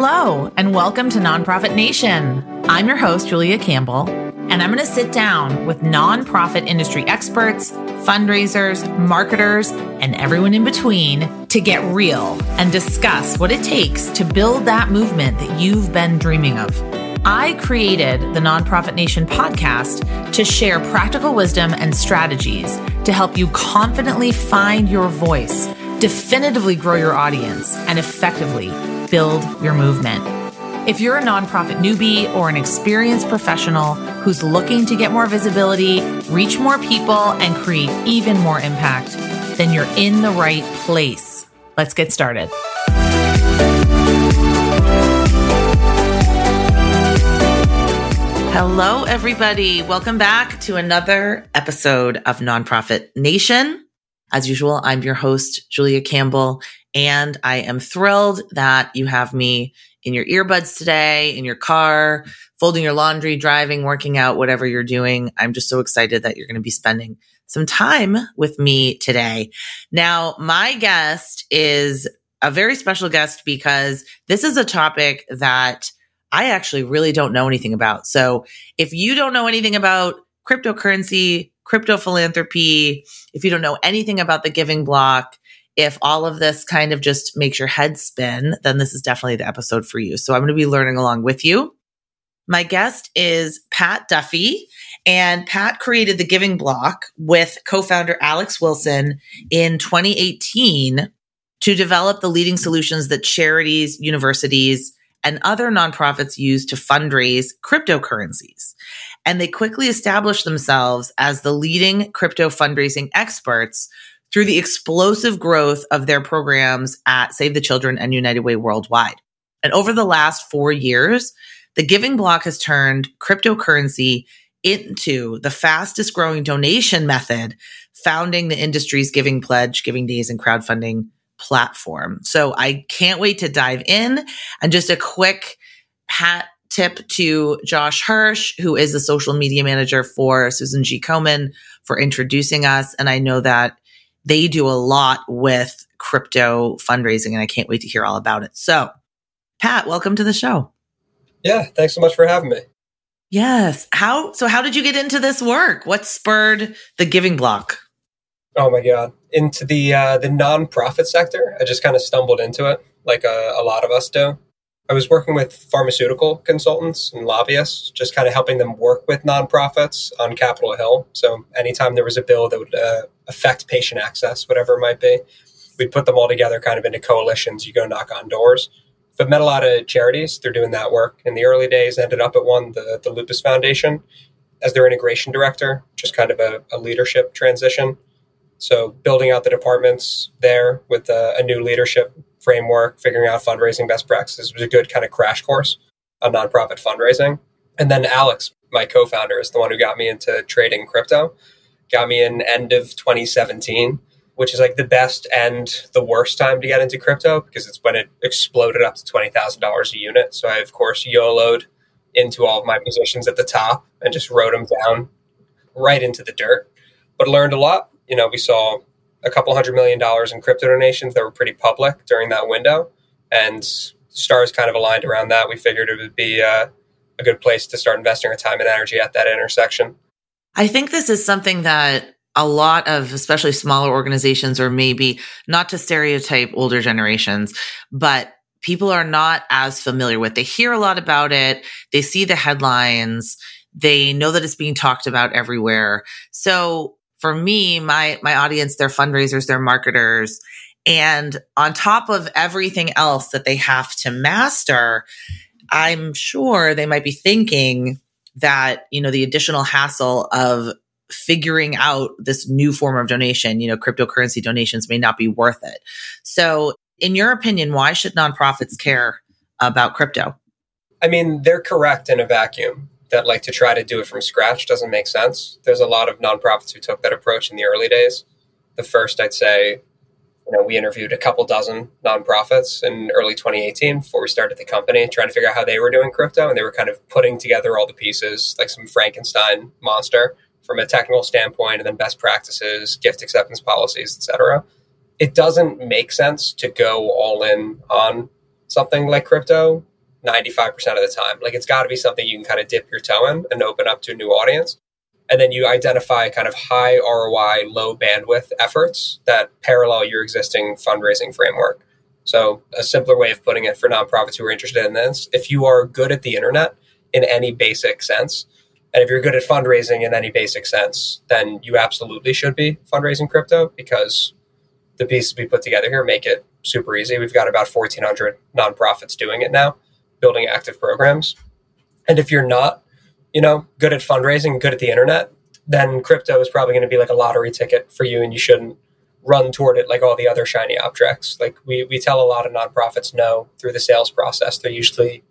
Hello, and welcome to Nonprofit Nation. I'm your host, Julia Campbell, and I'm going to sit down with nonprofit industry experts, fundraisers, marketers, and everyone in between to get real and discuss what it takes to build that movement that you've been dreaming of. I created the Nonprofit Nation podcast to share practical wisdom and strategies to help you confidently find your voice, definitively grow your audience, and effectively build your movement. If you're a nonprofit newbie or an experienced professional who's looking to get more visibility, reach more people, and create even more impact, then you're in the right place. Let's get started. Hello, everybody. Welcome back to another episode of Nonprofit Nation. As usual, I'm your host, Julia Campbell, and I am thrilled that you have me in your earbuds today, in your car, folding your laundry, driving, working out, whatever you're doing. I'm just so excited that you're going to be spending some time with me today. Now, my guest is a very special guest because this is a topic that I actually really don't know anything about. So if you don't know anything about cryptocurrency, crypto philanthropy, if you don't know anything about the Giving Block, if all of this kind of just makes your head spin, then this is definitely the episode for you. So I'm going to be learning along with you. My guest is Pat Duffy, and Pat created the Giving Block with co-founder Alex Wilson in 2018 to develop the leading solutions that charities, universities, and other nonprofits use to fundraise cryptocurrencies. And they quickly established themselves as the leading crypto fundraising experts through the explosive growth of their programs at Save the Children and United Way worldwide. And over the last 4 years, the Giving Block has turned cryptocurrency into the fastest growing donation method, founding the industry's Giving Pledge, Giving Days, and crowdfunding platform. So I can't wait to dive in. And just a quick hat tip to Josh Hirsch, who is the social media manager for Susan G. Komen, for introducing us. And I know that they do a lot with crypto fundraising, and I can't wait to hear all about it. So Pat, welcome to the show. Yeah. Thanks so much for having me. Yes. So how did you get into this work? What spurred the Giving Block? Oh my God. Into the nonprofit sector. I just kind of stumbled into it like a lot of us do. I was working with pharmaceutical consultants and lobbyists, just kind of helping them work with nonprofits on Capitol Hill. So anytime there was a bill that would affect patient access, whatever it might be, we'd put them all together kind of into coalitions. You go knock on doors. But met a lot of charities through doing that work. In the early days, ended up at one, the Lupus Foundation, as their integration director, just kind of a leadership transition. So building out the departments there with a new leadership framework, figuring out fundraising best practices was a good kind of crash course on nonprofit fundraising. And then Alex, my co-founder, is the one who got me into trading crypto, got me in end of 2017, which is like the best and the worst time to get into crypto because it's when it exploded up to $20,000 a unit. So I, of course, YOLO'd into all of my positions at the top and just rode them down right into the dirt, but learned a lot. You know, we saw a couple $100 million in crypto donations that were pretty public during that window, and stars kind of aligned around that. We figured it would be a good place to start investing our time and energy at that intersection. I think this is something that a lot of, especially smaller organizations, or maybe not to stereotype older generations, but people are not as familiar with. They hear a lot about it. They see the headlines. They know that it's being talked about everywhere. So for me, my audience, they're fundraisers, they're marketers. And on top of everything else that they have to master, I'm sure they might be thinking that, you know, the additional hassle of figuring out this new form of donation, you know, cryptocurrency donations may not be worth it. So in your opinion, why should nonprofits care about crypto? I mean, they're correct in a vacuum. That like to try to do it from scratch doesn't make sense. There's a lot of nonprofits who took that approach in the early days. The first, I'd say, you know, we interviewed a couple dozen nonprofits in early 2018 before we started the company, trying to figure out how they were doing crypto. And they were kind of putting together all the pieces, like some Frankenstein monster from a technical standpoint, and then best practices, gift acceptance policies, et cetera. It doesn't make sense to go all in on something like crypto 95% of the time. Like, it's got to be something you can kind of dip your toe in and open up to a new audience. And then you identify kind of high ROI, low bandwidth efforts that parallel your existing fundraising framework. So a simpler way of putting it for nonprofits who are interested in this, if you are good at the internet in any basic sense, and if you're good at fundraising in any basic sense, then you absolutely should be fundraising crypto, because the pieces we put together here make it super easy. We've got about 1,400 nonprofits doing it now, building active programs. And if you're not, you know, good at fundraising, good at the internet, then crypto is probably going to be like a lottery ticket for you, and you shouldn't run toward it like all the other shiny objects. Like, we tell a lot of nonprofits no through the sales process. They're usually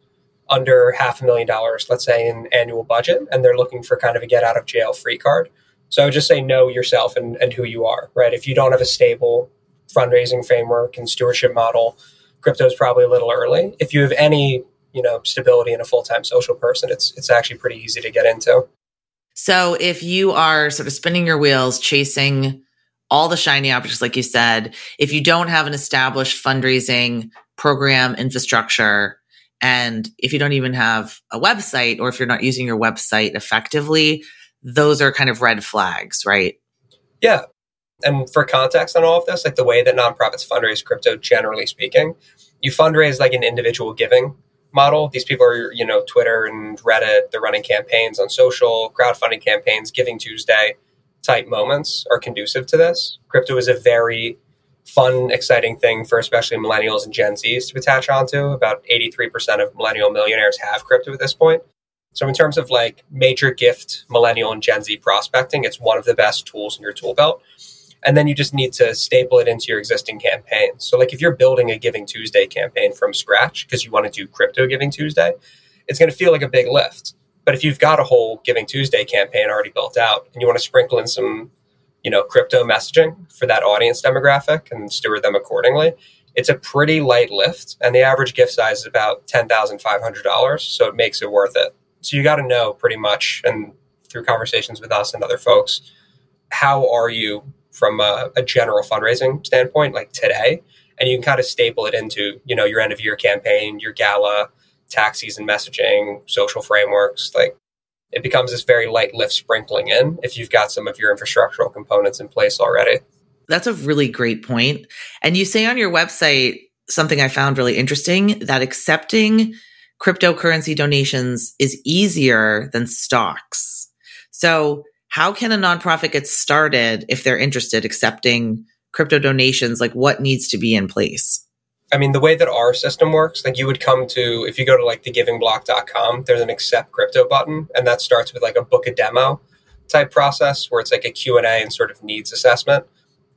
under $500,000, let's say, in annual budget, and they're looking for kind of a get out of jail free card. So I would just say know yourself and who you are, right? If you don't have a stable fundraising framework and stewardship model, crypto is probably a little early. If you have any, you know, stability in a full-time social person, it's actually pretty easy to get into. So if you are sort of spinning your wheels, chasing all the shiny objects, like you said, if you don't have an established fundraising program infrastructure, and if you don't even have a website, or if you're not using your website effectively, those are kind of red flags, right? Yeah. And for context on all of this, like the way that nonprofits fundraise crypto, generally speaking, you fundraise like an individual giving model. These people are, you know, Twitter and Reddit, they're running campaigns on social, crowdfunding campaigns, Giving Tuesday type moments are conducive to this. Crypto is a very fun, exciting thing for especially millennials and Gen Zs to attach onto. About 83% of millennial millionaires have crypto at this point. So in terms of like major gift millennial and Gen Z prospecting, it's one of the best tools in your tool belt. And then you just need to staple it into your existing campaign. So like if you're building a Giving Tuesday campaign from scratch because you want to do crypto Giving Tuesday, it's going to feel like a big lift. But if you've got a whole Giving Tuesday campaign already built out and you want to sprinkle in some, you know, crypto messaging for that audience demographic and steward them accordingly, it's a pretty light lift. And the average gift size is about $10,500. So it makes it worth it. So you got to know pretty much, and through conversations with us and other folks, how are you from a general fundraising standpoint, like today, and you can kind of staple it into, you know, your end of year campaign, your gala, tax season messaging, social frameworks. Like, it becomes this very light lift sprinkling in if you've got some of your infrastructural components in place already. That's a really great point. And you say on your website something I found really interesting, that accepting cryptocurrency donations is easier than stocks. So how can a nonprofit get started if they're interested accepting crypto donations? Like, what needs to be in place? I mean, the way that our system works, like you would come to, if you go to like thegivingblock.com, there's an accept crypto button. And that starts with like a book a demo type process where it's like a Q&A and sort of needs assessment.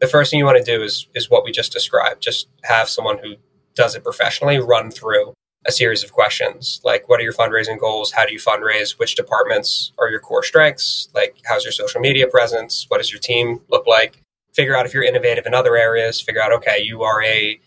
The first thing you want to do is what we just described. Just have someone who does it professionally run through a series of questions like, what are your fundraising goals? How do you fundraise? Which departments are your core strengths? Like, how's your social media presence? What does your team look like? Figure out if you're innovative in other areas. Figure out, okay, you are a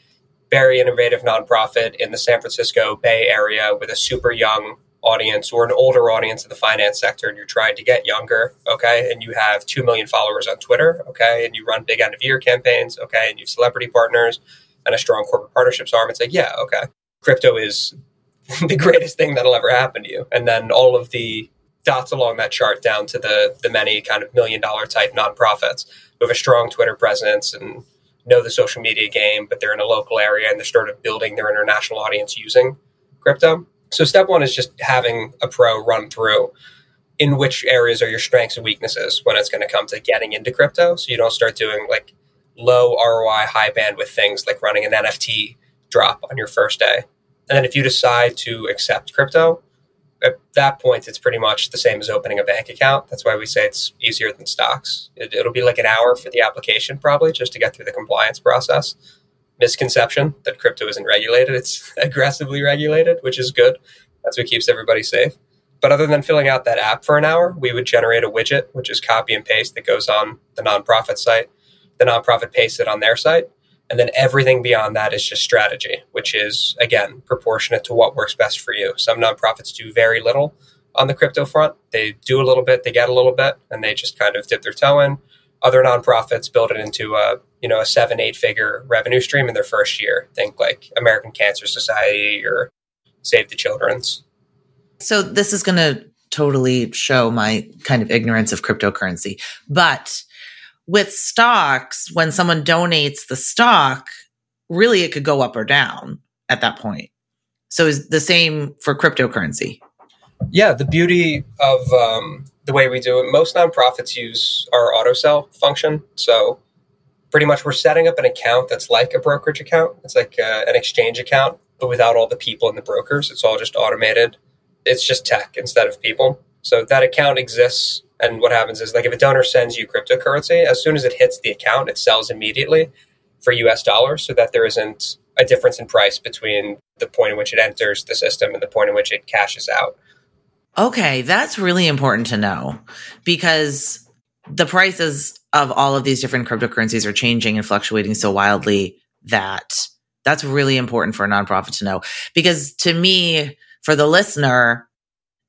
very innovative nonprofit in the San Francisco Bay Area with a super young audience or an older audience in the finance sector, and you're trying to get younger, okay? And you have 2 million followers on Twitter, okay? And you run big end-of-year campaigns, okay? And you have celebrity partners and a strong corporate partnerships arm. It's like, yeah, okay. Crypto is the greatest thing that'll ever happen to you. And then all of the dots along that chart down to the many kind of $1 million type nonprofits who have a strong Twitter presence and know the social media game, but they're in a local area and they're sort of building their international audience using crypto. So step one is just having a pro run through in which areas are your strengths and weaknesses when it's going to come to getting into crypto. So you don't start doing like low ROI, high bandwidth things like running an NFT drop on your first day. And then if you decide to accept crypto, at that point, it's pretty much the same as opening a bank account. That's why we say it's easier than stocks. It'll be like an hour for the application, probably, just to get through the compliance process. Misconception that crypto isn't regulated. It's aggressively regulated, which is good. That's what keeps everybody safe. But other than filling out that app for an hour, we would generate a widget, which is copy and paste that goes on the nonprofit site. The nonprofit pastes it on their site. And then everything beyond that is just strategy, which is, again, proportionate to what works best for you. Some nonprofits do very little on the crypto front. They do a little bit, they get a little bit, and they just kind of dip their toe in. Other nonprofits build it into a 7-8 figure revenue stream in their first year. Think like American Cancer Society or Save the Children's. So this is going to totally show my kind of ignorance of cryptocurrency. But with stocks, when someone donates the stock, really it could go up or down at that point. So is the same for cryptocurrency? Yeah, the beauty of the way we do it, most nonprofits use our auto sell function. So pretty much we're setting up an account that's like a brokerage account. It's like an exchange account, but without all the people and the brokers. It's all just automated. It's just tech instead of people. So that account exists. And what happens is, like, if a donor sends you cryptocurrency, as soon as it hits the account, it sells immediately for US dollars so that there isn't a difference in price between the point at which it enters the system and the point at which it cashes out. Okay, that's really important to know, because the prices of all of these different cryptocurrencies are changing and fluctuating so wildly that that's really important for a nonprofit to know. Because to me, for the listener,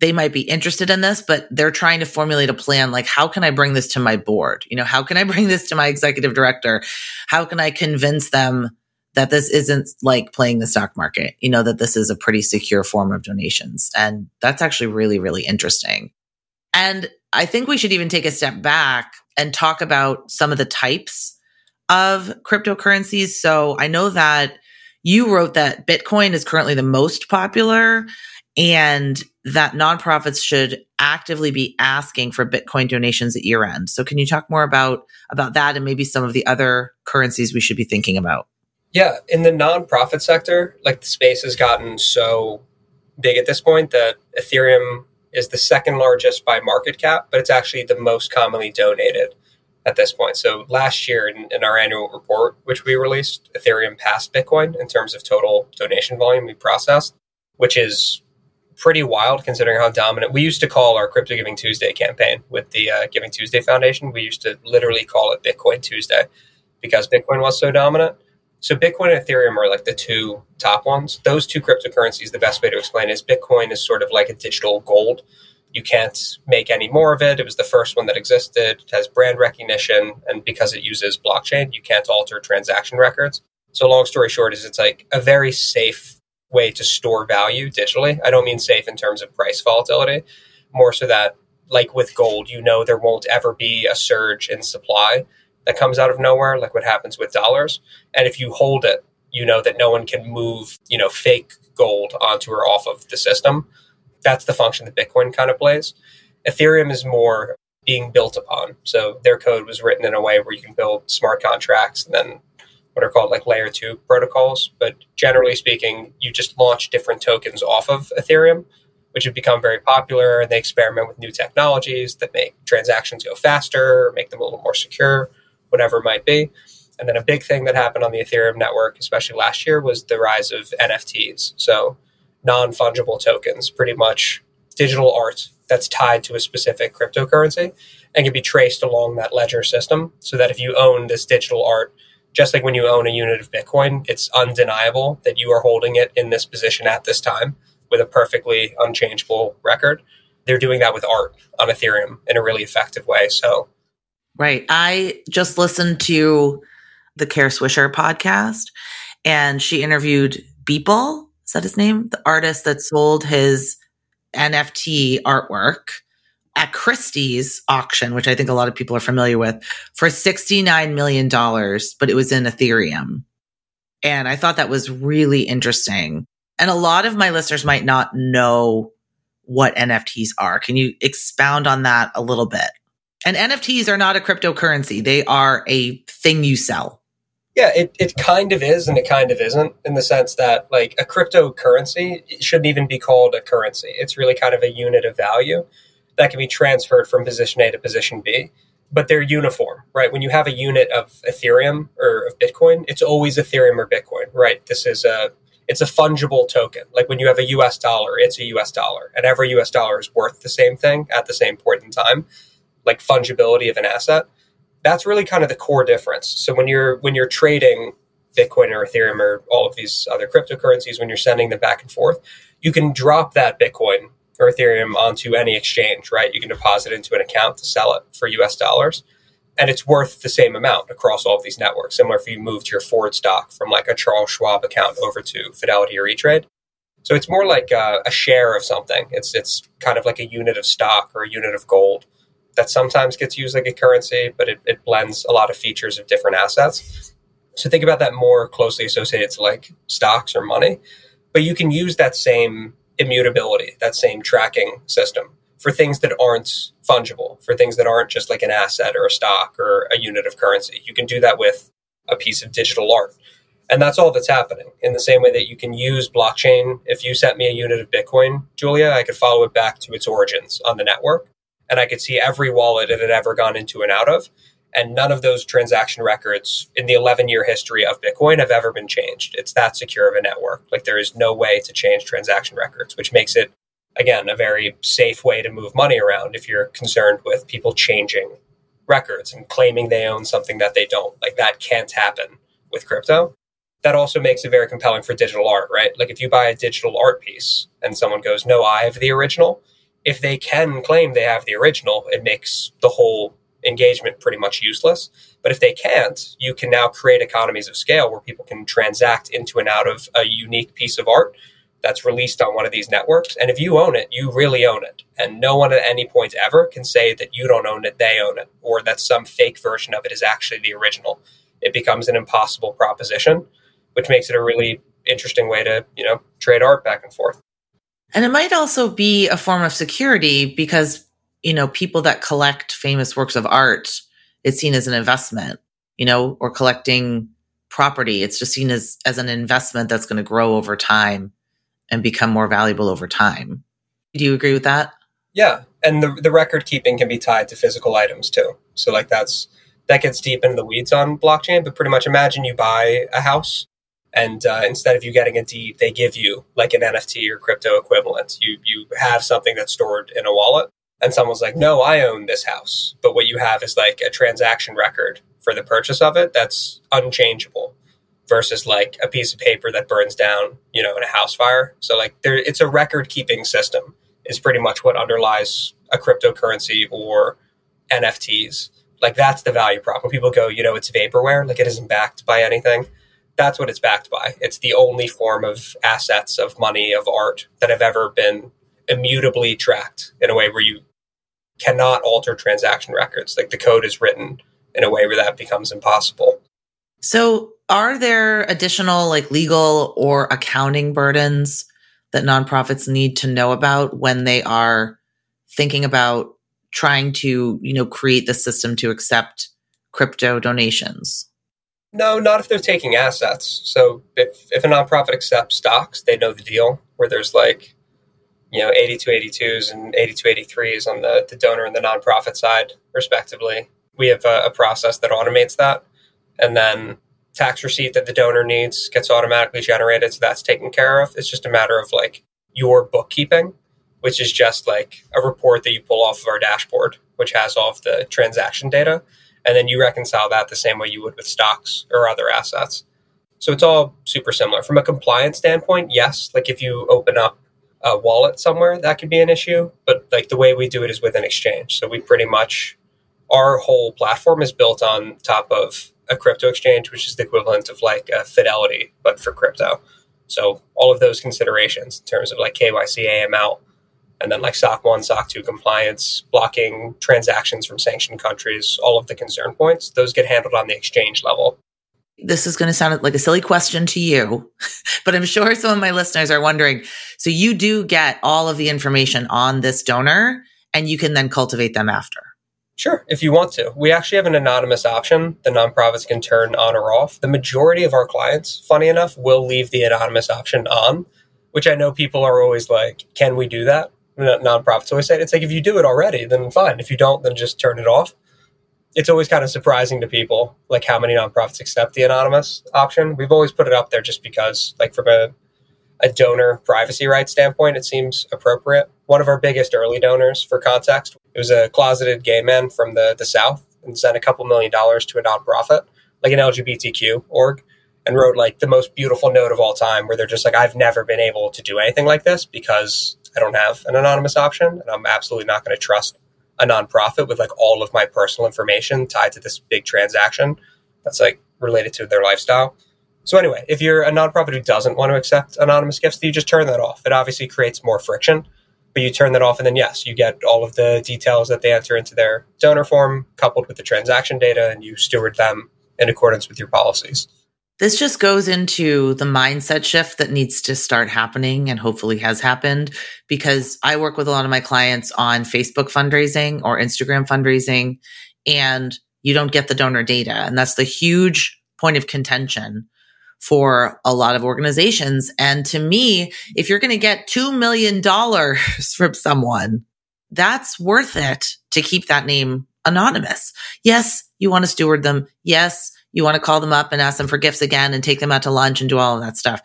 they might be interested in this, but they're trying to formulate a plan. Like, how can I bring this to my board? You know, how can I bring this to my executive director? How can I convince them that this isn't like playing the stock market, you know, that this is a pretty secure form of donations? And that's actually really, really interesting. And I think we should even take a step back and talk about some of the types of cryptocurrencies. So I know that you wrote that Bitcoin is currently the most popular and that nonprofits should actively be asking for Bitcoin donations at year end. So can you talk more about that and maybe some of the other currencies we should be thinking about? Yeah, in the nonprofit sector, like, the space has gotten so big at this point that Ethereum is the second largest by market cap, but it's actually the most commonly donated at this point. So last year in our annual report, which we released, Ethereum passed Bitcoin in terms of total donation volume we processed, which is pretty wild considering how dominant. We used to call our Crypto Giving Tuesday campaign with the Giving Tuesday Foundation. We used to literally call it Bitcoin Tuesday because Bitcoin was so dominant. So Bitcoin and Ethereum are like the two top ones. Those two cryptocurrencies, the best way to explain it is Bitcoin is sort of like a digital gold. You can't make any more of it. It was the first one that existed. It has brand recognition. And because it uses blockchain, you can't alter transaction records. So long story short is it's like a very safe way to store value digitally. I don't mean safe in terms of price volatility, more so that, like with gold, you know, there won't ever be a surge in supply that comes out of nowhere, like what happens with dollars. And if you hold it, you know that no one can move, you know, fake gold onto or off of the system. That's the function that Bitcoin kind of plays. Ethereum is more being built upon. So their code was written in a way where you can build smart contracts and then what are called like layer 2 protocols. But generally speaking, you just launch different tokens off of Ethereum, which have become very popular. And they experiment with new technologies that make transactions go faster, make them a little more secure, whatever it might be. And then a big thing that happened on the Ethereum network, especially last year, was the rise of NFTs. So non-fungible tokens, pretty much digital art that's tied to a specific cryptocurrency and can be traced along that ledger system so that if you own this digital art, just like when you own a unit of Bitcoin, it's undeniable that you are holding it in this position at this time with a perfectly unchangeable record. They're doing that with art on Ethereum in a really effective way. So right. I just listened to the Care Swisher podcast and she interviewed Beeple. Is that his name? The artist that sold his NFT artwork at Christie's auction, which I think a lot of people are familiar with, for $69 million, but it was in Ethereum. And I thought that was really interesting. And a lot of my listeners might not know what NFTs are. Can you expound on that a little bit? And NFTs are not a cryptocurrency. They are a thing you sell. Yeah, it kind of is and it kind of isn't, in the sense that, like, a cryptocurrency shouldn't even be called a currency. It's really kind of a unit of value that can be transferred from position A to position B, but they're uniform, right? When you have a unit of Ethereum or of Bitcoin, it's always Ethereum or Bitcoin, right? It's a fungible token. Like when you have a US dollar, it's a US dollar, and every US dollar is worth the same thing at the same point in time. Like fungibility of an asset, that's really kind of the core difference. So when you're trading Bitcoin or Ethereum or all of these other cryptocurrencies, when you're sending them back and forth, you can drop that Bitcoin or Ethereum onto any exchange, right? You can deposit into an account to sell it for US dollars, and it's worth the same amount across all of these networks. Similar if you moved your Ford stock from like a Charles Schwab account over to Fidelity or E-Trade, So it's more like a share of something. It's kind of like a unit of stock or a unit of gold that sometimes gets used like a currency, but it blends a lot of features of different assets. So think about that more closely associated to like stocks or money. But you can use that same immutability, that same tracking system for things that aren't fungible, for things that aren't just like an asset or a stock or a unit of currency. You can do that with a piece of digital art. And that's all that's happening. In the same way that you can use blockchain, if you sent me a unit of Bitcoin, Julia, I could follow it back to its origins on the network. And I could see every wallet it had ever gone into and out of. And none of those transaction records in the 11-year history of Bitcoin have ever been changed. It's that secure of a network. Like, there is no way to change transaction records, which makes it, again, a very safe way to move money around if you're concerned with people changing records and claiming they own something that they don't. Like, that can't happen with crypto. That also makes it very compelling for digital art, right? Like, if you buy a digital art piece and someone goes, no, I have the original, if they can claim they have the original, it makes the whole engagement pretty much useless. But if they can't, you can now create economies of scale where people can transact into and out of a unique piece of art that's released on one of these networks. And if you own it, you really own it. And no one at any point ever can say that you don't own it, they own it, or that some fake version of it is actually the original. It becomes an impossible proposition, which makes it a really interesting way to, trade art back and forth. And it might also be a form of security because people that collect famous works of art, it's seen as an investment, or collecting property. It's just seen as an investment that's going to grow over time and become more valuable over time. Do you agree with that? Yeah. And the record keeping can be tied to physical items too. So like that gets deep into the weeds on blockchain, but pretty much imagine you buy a house and instead of you getting a deed, they give you like an NFT or crypto equivalent. You have something that's stored in a wallet. And someone's like, no, I own this house. But what you have is like a transaction record for the purchase of it that's unchangeable versus like a piece of paper that burns down, in a house fire. So like it's a record keeping system is pretty much what underlies a cryptocurrency or NFTs. Like that's the value prop. When people go, it's vaporware, like it isn't backed by anything. That's what it's backed by. It's the only form of assets, of money, of art that have ever been immutably tracked in a way where you cannot alter transaction records. Like the code is written in a way where that becomes impossible. So are there additional like legal or accounting burdens that nonprofits need to know about when they are thinking about trying to, create the system to accept crypto donations? No, not if they're taking assets. So if a nonprofit accepts stocks, they know the deal where there's like 8282s and 8283s on the donor and the nonprofit side, respectively. We have a process that automates that. And then tax receipt that the donor needs gets automatically generated. So that's taken care of. It's just a matter of like your bookkeeping, which is just like a report that you pull off of our dashboard, which has all of the transaction data. And then you reconcile that the same way you would with stocks or other assets. So it's all super similar. From a compliance standpoint, yes. Like if you open up a wallet somewhere, that could be an issue. But like the way we do it is with an exchange. So we pretty much, our whole platform is built on top of a crypto exchange, which is the equivalent of like a Fidelity, but for crypto. So all of those considerations in terms of like KYC, AML, and then like SOC 1, SOC 2 compliance, blocking transactions from sanctioned countries, all of the concern points, those get handled on the exchange level. This is going to sound like a silly question to you, but I'm sure some of my listeners are wondering. So you do get all of the information on this donor and you can then cultivate them after. Sure. If you want to, we actually have an anonymous option. The nonprofits can turn on or off. The majority of our clients, funny enough, will leave the anonymous option on, which I know people are always like, can we do that? Nonprofits always say, it's like, if you do it already, then fine. If you don't, then just turn it off. It's always kind of surprising to people, like how many nonprofits accept the anonymous option. We've always put it up there just because, like from a donor privacy rights standpoint, it seems appropriate. One of our biggest early donors, for context, it was a closeted gay man from the South and sent $2 million to a nonprofit, like an LGBTQ org, and wrote like the most beautiful note of all time where they're just like, I've never been able to do anything like this because I don't have an anonymous option and I'm absolutely not going to trust a nonprofit with like all of my personal information tied to this big transaction that's like related to their lifestyle. So anyway, if you're a nonprofit who doesn't want to accept anonymous gifts, you just turn that off. It obviously creates more friction, but you turn that off, and then, yes, you get all of the details that they enter into their donor form coupled with the transaction data, and you steward them in accordance with your policies. This just goes into the mindset shift that needs to start happening and hopefully has happened, because I work with a lot of my clients on Facebook fundraising or Instagram fundraising, and you don't get the donor data. And that's the huge point of contention for a lot of organizations. And to me, if you're going to get $2 million from someone, that's worth it to keep that name anonymous. Yes, you want to steward them. Yes, you want to call them up and ask them for gifts again and take them out to lunch and do all of that stuff.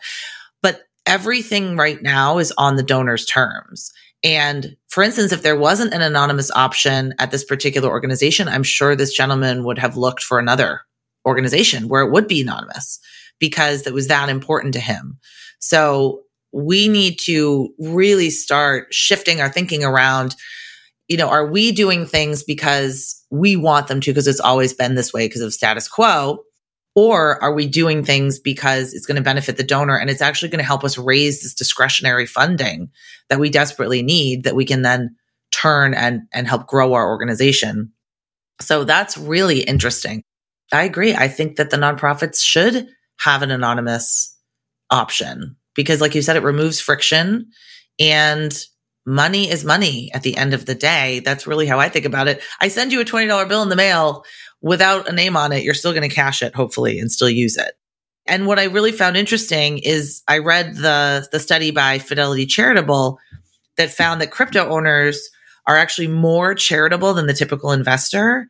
But everything right now is on the donor's terms. And for instance, if there wasn't an anonymous option at this particular organization, I'm sure this gentleman would have looked for another organization where it would be anonymous, because that was that important to him. So we need to really start shifting our thinking around, you know, are we doing things because we want them to, because it's always been this way because of status quo? Or are we doing things because it's going to benefit the donor and it's actually going to help us raise this discretionary funding that we desperately need, that we can then turn and help grow our organization? So that's really interesting. I agree. I think that the nonprofits should have an anonymous option because, like you said, it removes friction, and money is money at the end of the day. That's really how I think about it. I send you a $20 bill in the mail without a name on it. You're still going to cash it, hopefully, and still use it. And what I really found interesting is I read the study by Fidelity Charitable that found that crypto owners are actually more charitable than the typical investor.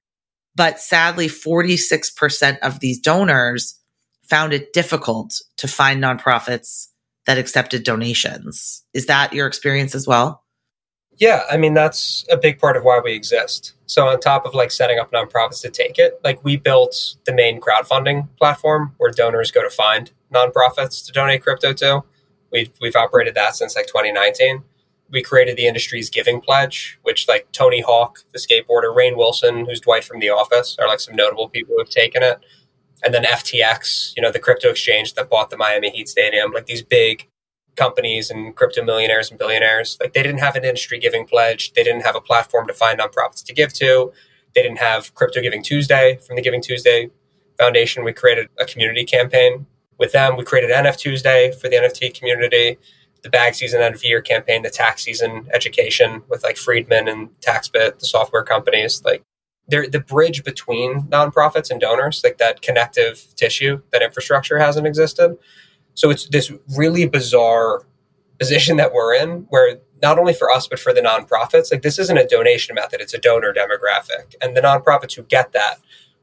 But sadly, 46% of these donors found it difficult to find nonprofits that accepted donations. Is that your experience as well? Yeah, I mean, that's a big part of why we exist. So on top of like setting up nonprofits to take it, like we built the main crowdfunding platform where donors go to find nonprofits to donate crypto to. We've operated that since like 2019. We created the industry's Giving Pledge, which like Tony Hawk, the skateboarder, Rainn Wilson, who's Dwight from The Office, are like some notable people who have taken it. And then FTX, you know, the crypto exchange that bought the Miami Heat Stadium, like these big companies and crypto millionaires and billionaires, like they didn't have an industry Giving Pledge. They didn't have a platform to find nonprofits to give to. They didn't have Crypto Giving Tuesday from the Giving Tuesday Foundation. We created a community campaign with them. We created NF Tuesday for the NFT community, the Bag Season End of Year campaign, the tax season education with like Friedman and Taxbit, the software companies. Like, the bridge between nonprofits and donors, like that connective tissue, that infrastructure hasn't existed. So it's this really bizarre position that we're in where not only for us, but for the nonprofits, like this isn't a donation method, it's a donor demographic. And the nonprofits who get that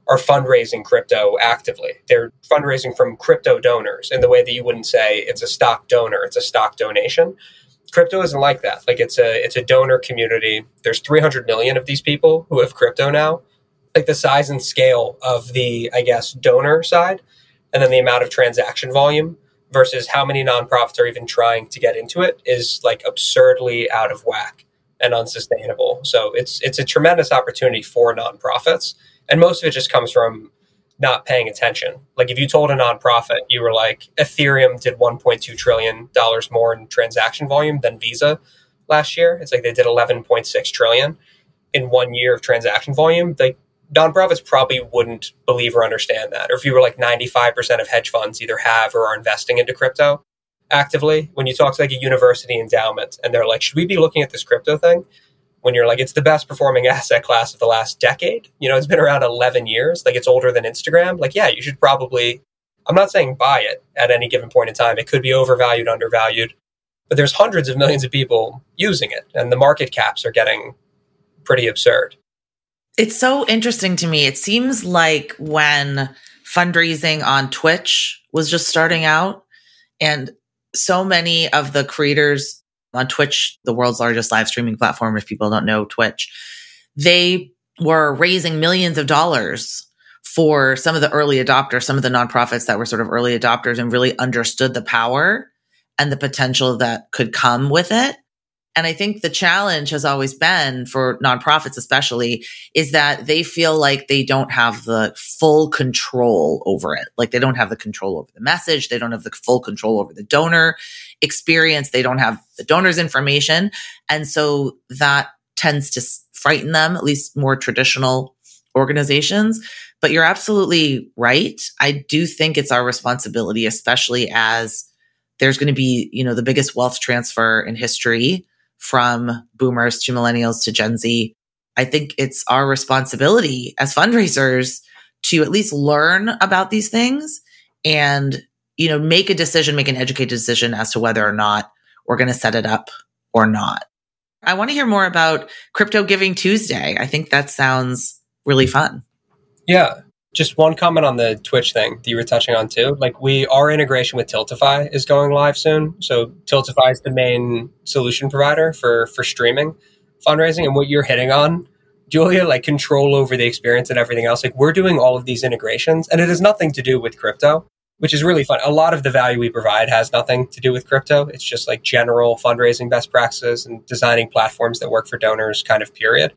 are fundraising crypto actively. They're fundraising from crypto donors in the way that you wouldn't say it's a stock donor, it's a stock donation. Crypto isn't like that. Like it's a donor community. There's 300 million of these people who have crypto now. Like the size and scale of the, I guess, donor side, and then the amount of transaction volume versus how many nonprofits are even trying to get into it is like absurdly out of whack and unsustainable. So it's a tremendous opportunity for nonprofits. And most of it just comes from not paying attention. Like if you told a nonprofit, you were like, Ethereum did $1.2 trillion more in transaction volume than Visa last year. It's like they did 11.6 trillion in 1 year of transaction volume. Like nonprofits probably wouldn't believe or understand that. Or if you were like 95% of hedge funds either have or are investing into crypto actively, when you talk to like a university endowment and they're like, should we be looking at this crypto thing? When you're like, it's the best performing asset class of the last decade. You know, it's been around 11 years. Like, it's older than Instagram. Like, yeah, you should probably, I'm not saying buy it at any given point in time. It could be overvalued, undervalued. But there's hundreds of millions of people using it. And the market caps are getting pretty absurd. It's so interesting to me. It seems like when fundraising on Twitch was just starting out, and so many of the creators on Twitch, the world's largest live streaming platform, if people don't know Twitch, they were raising millions of dollars for some of the early adopters, some of the nonprofits that were sort of early adopters and really understood the power and the potential that could come with it. And I think the challenge has always been for nonprofits, especially, is that they feel like they don't have the full control over it. Like they don't have the control over the message. They don't have the full control over the donor experience. They don't have the donor's information. And so that tends to frighten them, at least more traditional organizations. But you're absolutely right. I do think it's our responsibility, especially as there's going to be, you know, the biggest wealth transfer in history from boomers to millennials to Gen Z. I think it's our responsibility as fundraisers to at least learn about these things and, you know, make a decision, make an educated decision as to whether or not we're going to set it up or not. I want to hear more about Crypto Giving Tuesday. I think that sounds really fun. Yeah. Just one comment on the Twitch thing that you were touching on too. Like our integration with Tiltify is going live soon. So Tiltify is the main solution provider for streaming fundraising. And what you're hitting on, Julia, like control over the experience and everything else. Like we're doing all of these integrations and it has nothing to do with crypto, which is really fun. A lot of the value we provide has nothing to do with crypto. It's just like general fundraising best practices and designing platforms that work for donors kind of period.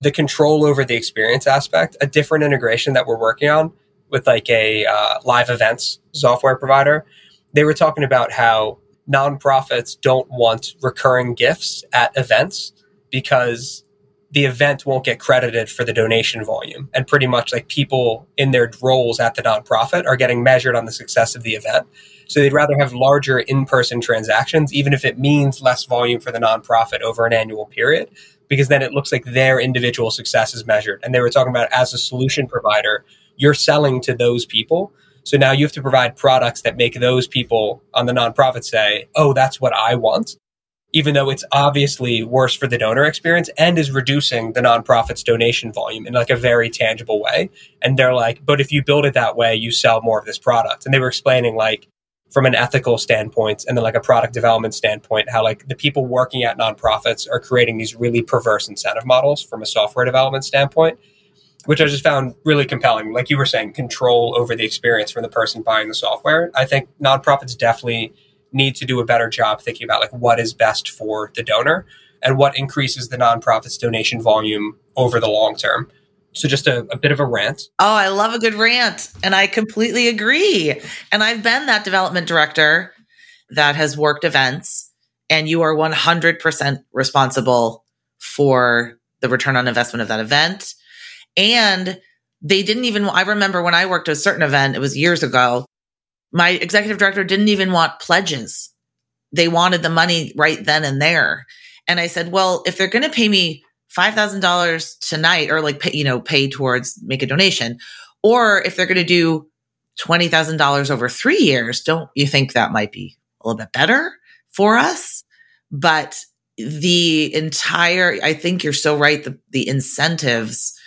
The control over the experience aspect, a different integration that we're working on with like a live events software provider. They were talking about how nonprofits don't want recurring gifts at events because the event won't get credited for the donation volume. And pretty much like people in their roles at the nonprofit are getting measured on the success of the event. So they'd rather have larger in-person transactions, even if it means less volume for the nonprofit over an annual period, because then it looks like their individual success is measured. And they were talking about as a solution provider, you're selling to those people. So now you have to provide products that make those people on the nonprofit say, oh, that's what I want, even though it's obviously worse for the donor experience and is reducing the nonprofit's donation volume in like a very tangible way. And they're like, but if you build it that way, you sell more of this product. And they were explaining like from an ethical standpoint and then like a product development standpoint, how like the people working at nonprofits are creating these really perverse incentive models from a software development standpoint, which I just found really compelling. Like you were saying, control over the experience from the person buying the software. I think nonprofits definitely need to do a better job thinking about like what is best for the donor and what increases the nonprofit's donation volume over the long term. So just a bit of a rant. Oh, I love a good rant. And I completely agree. And I've been that development director that has worked events, and you are 100% responsible for the return on investment of that event. And they didn't even, I remember when I worked at a certain event, it was years ago, my executive director didn't even want pledges. They wanted the money right then and there. And I said, well, if they're going to pay me $5,000 tonight or like, pay towards make a donation, or if they're going to do $20,000 over 3 years, don't you think that might be a little bit better for us? But I think you're so right. The incentives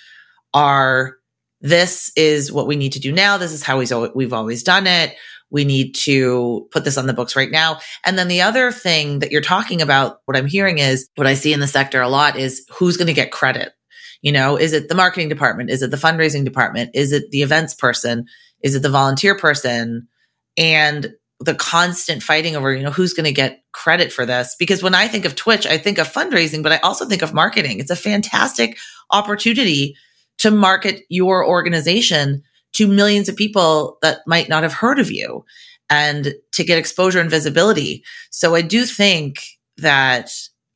are, this is what we need to do now. This is how we've always done it. We need to put this on the books right now. And then the other thing that you're talking about, what I'm hearing is, what I see in the sector a lot is who's going to get credit? You know, is it the marketing department? Is it the fundraising department? Is it the events person? Is it the volunteer person? And the constant fighting over, who's going to get credit for this? Because when I think of Twitch, I think of fundraising, but I also think of marketing. It's a fantastic opportunity to market your organization to millions of people that might not have heard of you and to get exposure and visibility. So I do think that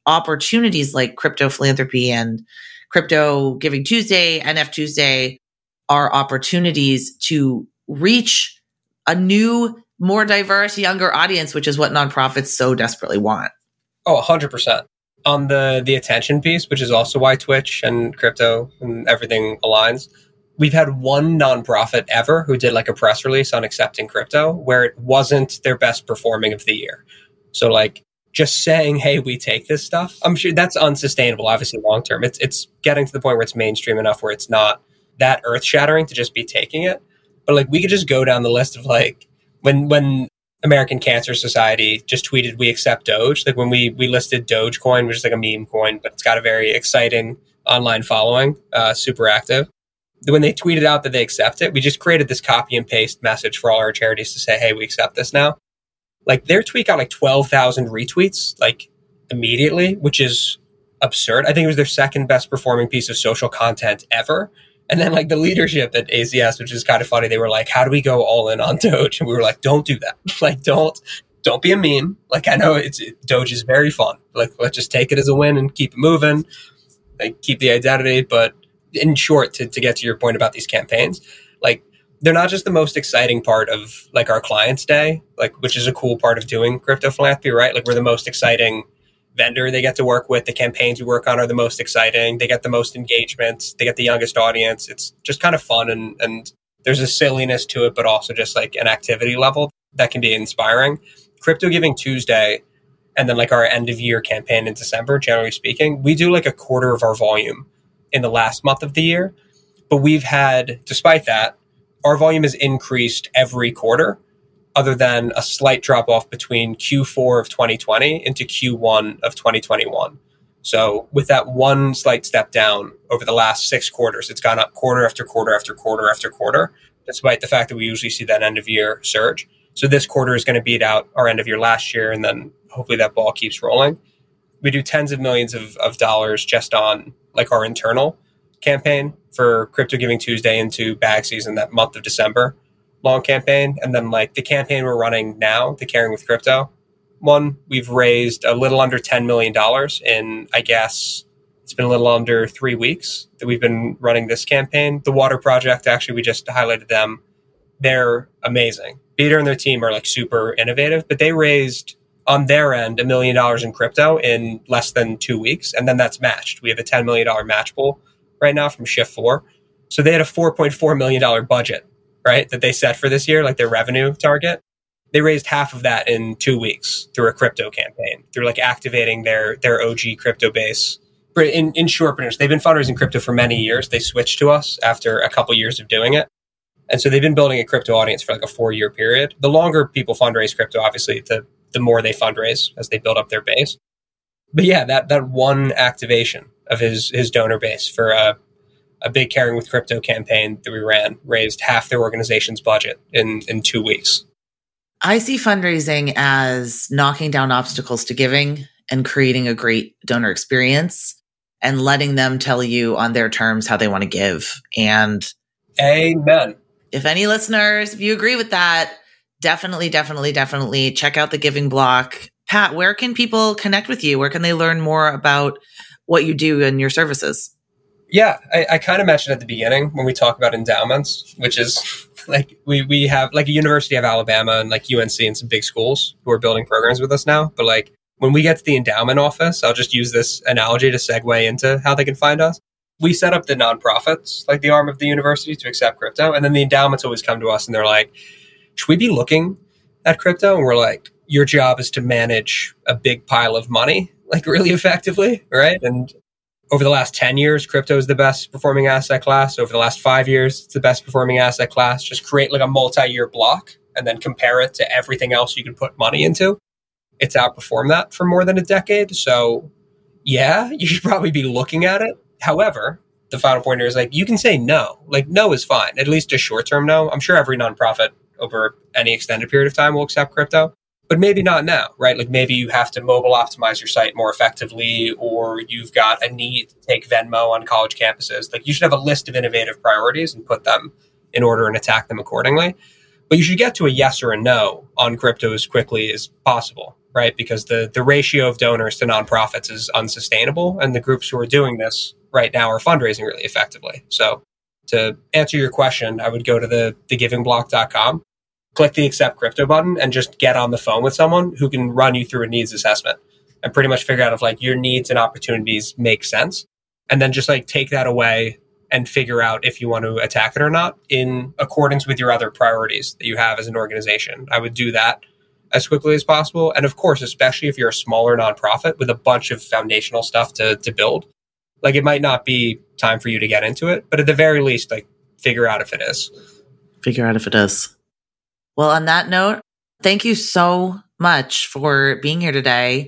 opportunities like crypto philanthropy and Crypto Giving Tuesday, NF Tuesday are opportunities to reach a new, more diverse, younger audience, which is what nonprofits so desperately want. Oh, 100%. On the attention piece, which is also why Twitch and crypto and everything aligns, we've had one nonprofit ever who did like a press release on accepting crypto where it wasn't their best performing of the year. So like just saying, hey, we take this stuff, I'm sure that's unsustainable, obviously long-term. It's getting to the point where it's mainstream enough where it's not that earth-shattering to just be taking it. But like we could just go down the list of like when American Cancer Society just tweeted, we accept Doge. Like when we listed Dogecoin, which is like a meme coin, but it's got a very exciting online following, super active. When they tweeted out that they accept it, we just created this copy and paste message for all our charities to say, hey, we accept this now. Like their tweet got like 12,000 retweets. Like immediately, which is absurd. I think it was their second best performing piece of social content ever. And then like the leadership at ACS, which is kind of funny, they were like, how do we go all in on Doge? And we were like, don't do that. Like, don't be a meme. Like, I know Doge is very fun. Like, let's just take it as a win and keep it moving. Like, keep the identity. But in short, to get to your point about these campaigns, like, they're not just the most exciting part of like our clients' day, like, which is a cool part of doing crypto philanthropy, right? Like, we're the most exciting vendor they get to work with. The campaigns we work on are the most exciting. They get the most engagement. They get the youngest audience. It's just kind of fun. And there's a silliness to it, but also just like an activity level that can be inspiring. Crypto Giving Tuesday, and then like our end of year campaign in December, generally speaking, we do like a quarter of our volume in the last month of the year. But we've had, despite that, our volume has increased every quarter, other than a slight drop-off between Q4 of 2020 into Q1 of 2021. So with that one slight step down over the last 6 quarters, it's gone up quarter after quarter after quarter after quarter, despite the fact that we usually see that end-of-year surge. So this quarter is going to beat out our end of year last year, and then hopefully that ball keeps rolling. We do tens of millions of dollars just on like our internal campaign for Crypto Giving Tuesday into bag season, that month of December long campaign. And then like the campaign we're running now, the Caring with Crypto one, we've raised a little under $10 million in, I guess, it's been a little under 3 weeks that we've been running this campaign. The Water Project, actually, we just highlighted them. They're amazing. Peter and their team are like super innovative, but they raised on their end $1 million in crypto in less than 2 weeks. And then that's matched. We have a $10 million match pool right now from Shift4. So they had a $4.4 million budget, right, that they set for this year, like their revenue target. They raised half of that in 2 weeks through a crypto campaign, through like activating their OG crypto base. In short, they've been fundraising crypto for many years. They switched to us after a couple years of doing it. And so they've been building a crypto audience for like a 4-year period. The longer people fundraise crypto, obviously, the more they fundraise as they build up their base. But yeah, that one activation of his donor base for a big Caring with Crypto campaign that we ran raised half their organization's budget in 2 weeks. I see fundraising as knocking down obstacles to giving and creating a great donor experience and letting them tell you on their terms how they want to give. And amen. If any listeners, if you agree with that, definitely check out The Giving Block. Pat, where can people connect with you? Where can they learn more about what you do and your services? Yeah, I kind of mentioned at the beginning when we talk about endowments, which is like we have like a University of Alabama and like UNC and some big schools who are building programs with us now. But like when we get to the endowment office, I'll just use this analogy to segue into how they can find us. We set up the nonprofits, like the arm of the university, to accept crypto. And then the endowments always come to us and they're like, should we be looking at crypto? And we're like, your job is to manage a big pile of money, like really effectively, right? And over the last 10 years, crypto is the best performing asset class. Over the last 5 years, it's the best performing asset class. Just create like a multi-year block and then compare it to everything else you can put money into. It's outperformed that for more than a decade. So yeah, you should probably be looking at it. However, the final point here is like, you can say no. Like, no is fine, at least a short-term no. I'm sure every nonprofit over any extended period of time will accept crypto, but maybe not now, right? Like, maybe you have to mobile optimize your site more effectively, or you've got a need to take Venmo on college campuses. Like, you should have a list of innovative priorities and put them in order and attack them accordingly. But you should get to a yes or a no on crypto as quickly as possible, right? Because the ratio of donors to nonprofits is unsustainable, and the groups who are doing this right now are fundraising really effectively. So to answer your question, I would go to thegivingblock.com, click the accept crypto button, and just get on the phone with someone who can run you through a needs assessment and pretty much figure out if like your needs and opportunities make sense. And then just like take that away and figure out if you want to attack it or not in accordance with your other priorities that you have as an organization. I would do that as quickly as possible. And of course, especially if you're a smaller nonprofit with a bunch of foundational stuff to build, like, it might not be time for you to get into it, but at the very least, like, figure out if it is. Well, on that note, thank you so much for being here today.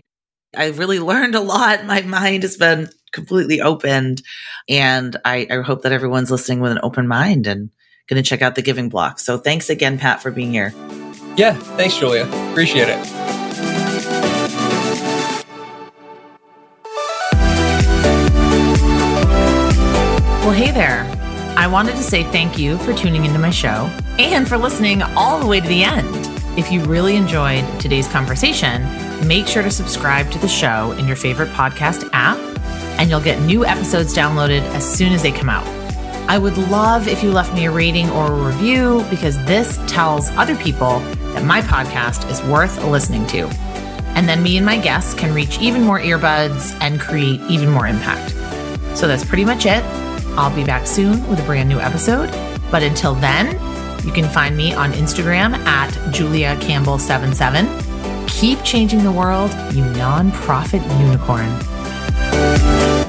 I really learned a lot. My mind has been completely opened, and I hope that everyone's listening with an open mind and going to check out The Giving Block. So thanks again, Pat, for being here. Yeah, thanks, Julia. Appreciate it. Well, hey there. I wanted to say thank you for tuning into my show and for listening all the way to the end. If you really enjoyed today's conversation, make sure to subscribe to the show in your favorite podcast app, and you'll get new episodes downloaded as soon as they come out. I would love if you left me a rating or a review, because this tells other people that my podcast is worth listening to. And then me and my guests can reach even more earbuds and create even more impact. So that's pretty much it. I'll be back soon with a brand new episode. But until then, you can find me on Instagram at JuliaCampbell77. Keep changing the world, you nonprofit unicorn.